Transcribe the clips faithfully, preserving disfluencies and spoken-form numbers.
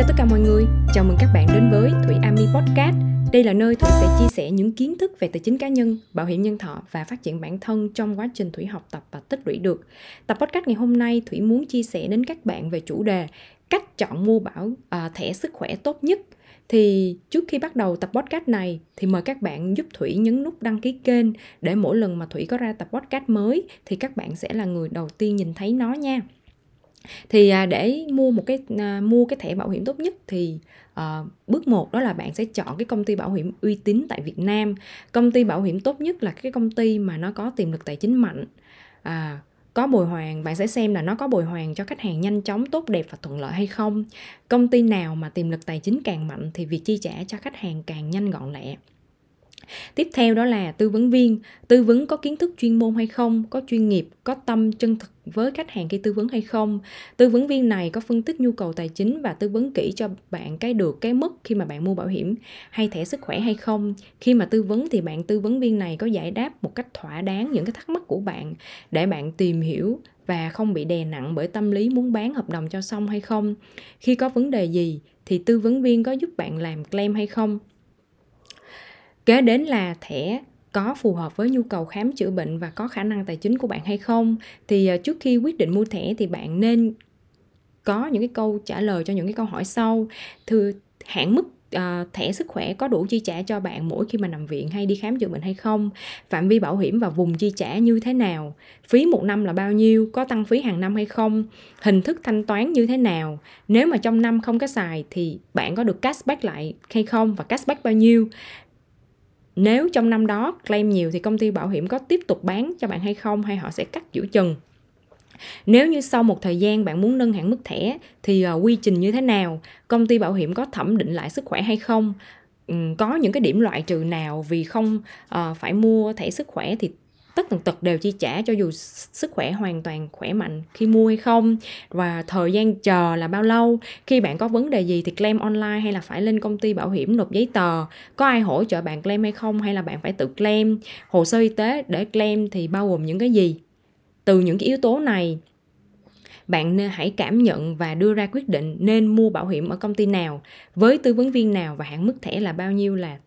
Chào tất cả mọi người, chào mừng các bạn đến với Thủy Amie Podcast. Đây là nơi Thủy sẽ chia sẻ những kiến thức về tài chính cá nhân, bảo hiểm nhân thọ và phát triển bản thân trong quá trình Thủy học tập và tích lũy được. Tập podcast ngày hôm nay Thủy muốn chia sẻ đến các bạn về chủ đề cách chọn mua bảo à, thẻ sức khỏe tốt nhất. Thì trước khi bắt đầu tập podcast này thì mời các bạn giúp Thủy nhấn nút đăng ký kênh để mỗi lần mà Thủy có ra tập podcast mới thì các bạn sẽ là người đầu tiên nhìn thấy nó nha. Thì để mua một cái mua cái thẻ bảo hiểm tốt nhất thì à, bước một đó là bạn sẽ chọn cái công ty bảo hiểm uy tín tại Việt Nam. Công ty bảo hiểm tốt nhất là cái công ty mà nó có tiềm lực tài chính mạnh, à, có bồi hoàn, bạn sẽ xem là nó có bồi hoàn cho khách hàng nhanh chóng, tốt đẹp và thuận lợi hay không. Công ty nào mà tiềm lực tài chính càng mạnh thì việc chi trả cho khách hàng càng nhanh gọn lẹ. Tiếp theo đó là tư vấn viên. Tư vấn có kiến thức chuyên môn hay không, có chuyên nghiệp, có tâm chân thực với khách hàng khi tư vấn hay không. Tư vấn viên này có phân tích nhu cầu tài chính và tư vấn kỹ cho bạn cái được cái mất khi mà bạn mua bảo hiểm hay thẻ sức khỏe hay không. Khi mà tư vấn thì bạn tư vấn viên này có giải đáp một cách thỏa đáng những cái thắc mắc của bạn để bạn tìm hiểu và không bị đè nặng bởi tâm lý muốn bán hợp đồng cho xong hay không. Khi có vấn đề gì thì tư vấn viên có giúp bạn làm claim hay không. Kế đến là thẻ có phù hợp với nhu cầu khám chữa bệnh và có khả năng tài chính của bạn hay không. Thì trước khi quyết định mua thẻ thì bạn nên có những cái câu trả lời cho những cái câu hỏi sau. Thứ hạn mức à, thẻ sức khỏe có đủ chi trả cho bạn mỗi khi mà nằm viện hay đi khám chữa bệnh hay không, phạm vi bảo hiểm và vùng chi trả như thế nào, phí một năm là bao nhiêu, có tăng phí hàng năm hay không, hình thức thanh toán như thế nào, nếu mà trong năm không có xài thì bạn có được cashback lại hay không và cashback bao nhiêu. Nếu trong năm đó claim nhiều thì công ty bảo hiểm có tiếp tục bán cho bạn hay không, hay họ sẽ cắt giữa chừng. Nếu như sau một thời gian bạn muốn nâng hạn mức thẻ thì quy trình như thế nào, công ty bảo hiểm có thẩm định lại sức khỏe hay không, có những cái điểm loại trừ nào vì không phải mua thẻ sức khỏe thì tất tần tật đều chi trả cho dù sức khỏe hoàn toàn khỏe mạnh khi mua hay không, và thời gian chờ là bao lâu. Khi bạn có vấn đề gì thì claim online hay là phải lên công ty bảo hiểm nộp giấy tờ, có ai hỗ trợ bạn claim hay không hay là bạn phải tự claim, hồ sơ y tế để claim thì bao gồm những cái gì. Từ những cái yếu tố này bạn nên hãy cảm nhận và đưa ra quyết định nên mua bảo hiểm ở công ty nào, với tư vấn viên nào và hạn mức thẻ là bao nhiêu là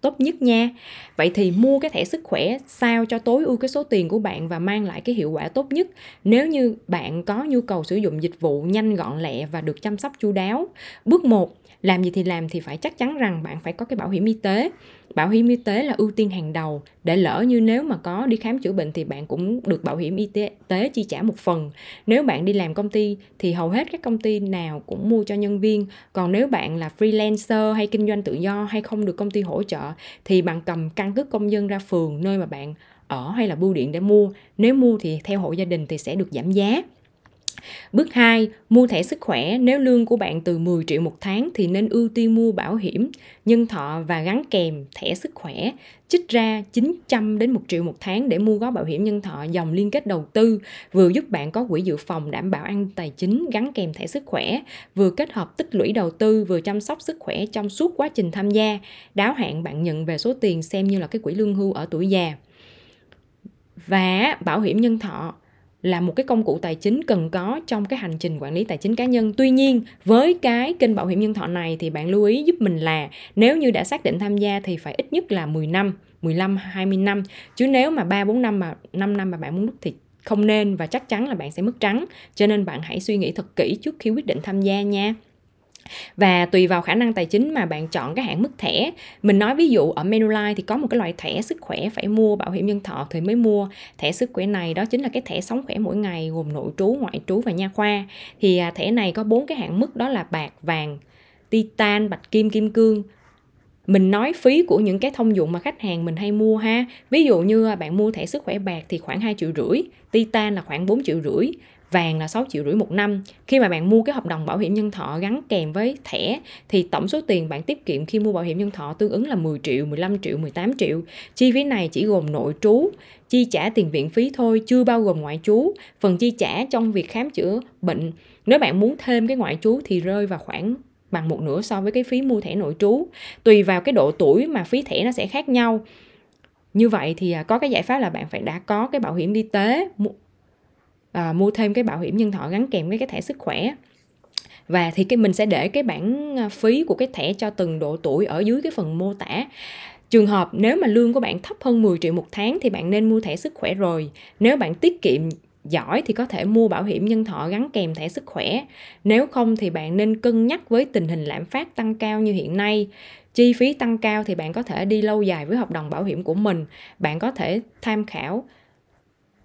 tốt nhất nha. Vậy thì mua cái thẻ sức khỏe sao cho tối ưu cái số tiền của bạn và mang lại cái hiệu quả tốt nhất. Nếu như bạn có nhu cầu sử dụng dịch vụ nhanh gọn lẹ và được chăm sóc chu đáo. Bước một, làm gì thì làm thì phải chắc chắn rằng bạn phải có cái bảo hiểm y tế. Bảo hiểm y tế là ưu tiên hàng đầu, để lỡ như nếu mà có đi khám chữa bệnh thì bạn cũng được bảo hiểm y tế, tế chi trả một phần. Nếu bạn đi làm công ty thì hầu hết các công ty nào cũng mua cho nhân viên. Còn nếu bạn là freelancer hay kinh doanh tự do hay không được công ty hỗ trợ thì bạn cầm căn cước công dân ra phường nơi mà bạn ở hay là bưu điện để mua. Nếu mua thì theo hộ gia đình thì sẽ được giảm giá. Bước hai, mua thẻ sức khỏe. Nếu lương của bạn từ mười triệu một tháng thì nên ưu tiên mua bảo hiểm nhân thọ và gắn kèm thẻ sức khỏe. Trích ra chín trăm đến một triệu một tháng để mua gói bảo hiểm nhân thọ dòng liên kết đầu tư, vừa giúp bạn có quỹ dự phòng đảm bảo an tài chính gắn kèm thẻ sức khỏe, vừa kết hợp tích lũy đầu tư, vừa chăm sóc sức khỏe trong suốt quá trình tham gia. Đáo hạn bạn nhận về số tiền xem như là cái quỹ lương hưu ở tuổi già. Và bảo hiểm nhân thọ là một cái công cụ tài chính cần có trong cái hành trình quản lý tài chính cá nhân. Tuy nhiên, với cái kênh bảo hiểm nhân thọ này thì bạn lưu ý giúp mình là nếu như đã xác định tham gia thì phải ít nhất là mười năm, mười lăm, hai mươi năm. Chứ nếu mà ba, bốn năm, mà năm năm mà bạn muốn rút thì không nên, và chắc chắn là bạn sẽ mất trắng. Cho nên bạn hãy suy nghĩ thật kỹ trước khi quyết định tham gia nha. Và tùy vào khả năng tài chính mà bạn chọn cái hạn mức thẻ. Mình nói ví dụ ở Manulife thì có một cái loại thẻ sức khỏe phải mua bảo hiểm nhân thọ thì mới mua thẻ sức khỏe này. Đó chính là cái thẻ sống khỏe mỗi ngày gồm nội trú, ngoại trú và nha khoa. Thì thẻ này có bốn cái hạn mức, đó là bạc, vàng, titan, bạch kim, kim cương. Mình nói phí của những cái thông dụng mà khách hàng mình hay mua ha. Ví dụ như bạn mua thẻ sức khỏe bạc thì khoảng hai triệu rưỡi, titan là khoảng bốn triệu rưỡi, vàng là sáu triệu rưỡi một năm. Khi mà bạn mua cái hợp đồng bảo hiểm nhân thọ gắn kèm với thẻ thì tổng số tiền bạn tiết kiệm khi mua bảo hiểm nhân thọ tương ứng là mười triệu, mười lăm triệu, mười tám triệu. Chi phí này chỉ gồm nội trú, chi trả tiền viện phí thôi, chưa bao gồm ngoại trú, phần chi trả trong việc khám chữa bệnh. Nếu bạn muốn thêm cái ngoại trú thì rơi vào khoảng bằng một nửa so với cái phí mua thẻ nội trú. Tùy vào cái độ tuổi mà phí thẻ nó sẽ khác nhau. Như vậy thì có cái giải pháp là bạn phải đã có cái bảo hiểm y tế, À, mua thêm cái bảo hiểm nhân thọ gắn kèm với cái thẻ sức khỏe. Và thì cái mình sẽ để cái bảng phí của cái thẻ cho từng độ tuổi ở dưới cái phần mô tả. Trường hợp nếu mà lương của bạn thấp hơn mười triệu một tháng thì bạn nên mua thẻ sức khỏe rồi. Nếu bạn tiết kiệm giỏi thì có thể mua bảo hiểm nhân thọ gắn kèm thẻ sức khỏe. Nếu không thì bạn nên cân nhắc với tình hình lạm phát tăng cao như hiện nay. Chi phí tăng cao thì bạn có thể đi lâu dài với hợp đồng bảo hiểm của mình. Bạn có thể tham khảo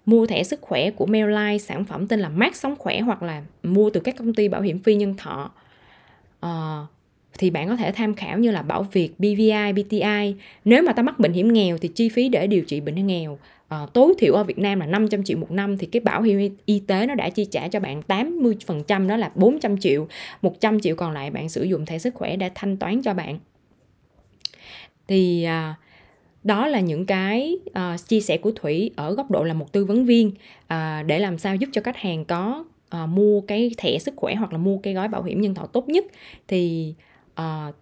mua thẻ sức khỏe của Manulife, sản phẩm tên là Max Sống Khỏe, hoặc là mua từ các công ty bảo hiểm phi nhân thọ. Ờ... thì bạn có thể tham khảo như là Bảo Việt, bê vê i, bê tê i. Nếu mà ta mắc bệnh hiểm nghèo thì chi phí để điều trị bệnh nghèo à, tối thiểu ở Việt Nam là năm trăm triệu một năm, thì cái bảo hiểm y tế nó đã chi trả cho bạn tám mươi phần trăm, đó là bốn trăm triệu, một trăm triệu còn lại bạn sử dụng thẻ sức khỏe đã thanh toán cho bạn. Thì à, đó là những cái à, chia sẻ của Thủy ở góc độ là một tư vấn viên à, để làm sao giúp cho khách hàng có à, mua cái thẻ sức khỏe hoặc là mua cái gói bảo hiểm nhân thọ tốt nhất. Thì À,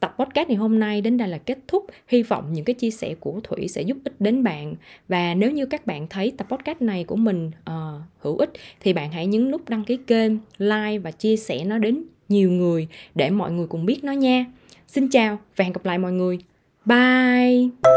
tập podcast ngày hôm nay đến đây là kết thúc. Hy vọng những cái chia sẻ của Thủy sẽ giúp ích đến bạn. Và nếu như các bạn thấy tập podcast này của mình à, hữu ích thì bạn hãy nhấn nút đăng ký kênh, like và chia sẻ nó đến nhiều người để mọi người cùng biết nó nha. Xin chào và hẹn gặp lại mọi người. Bye.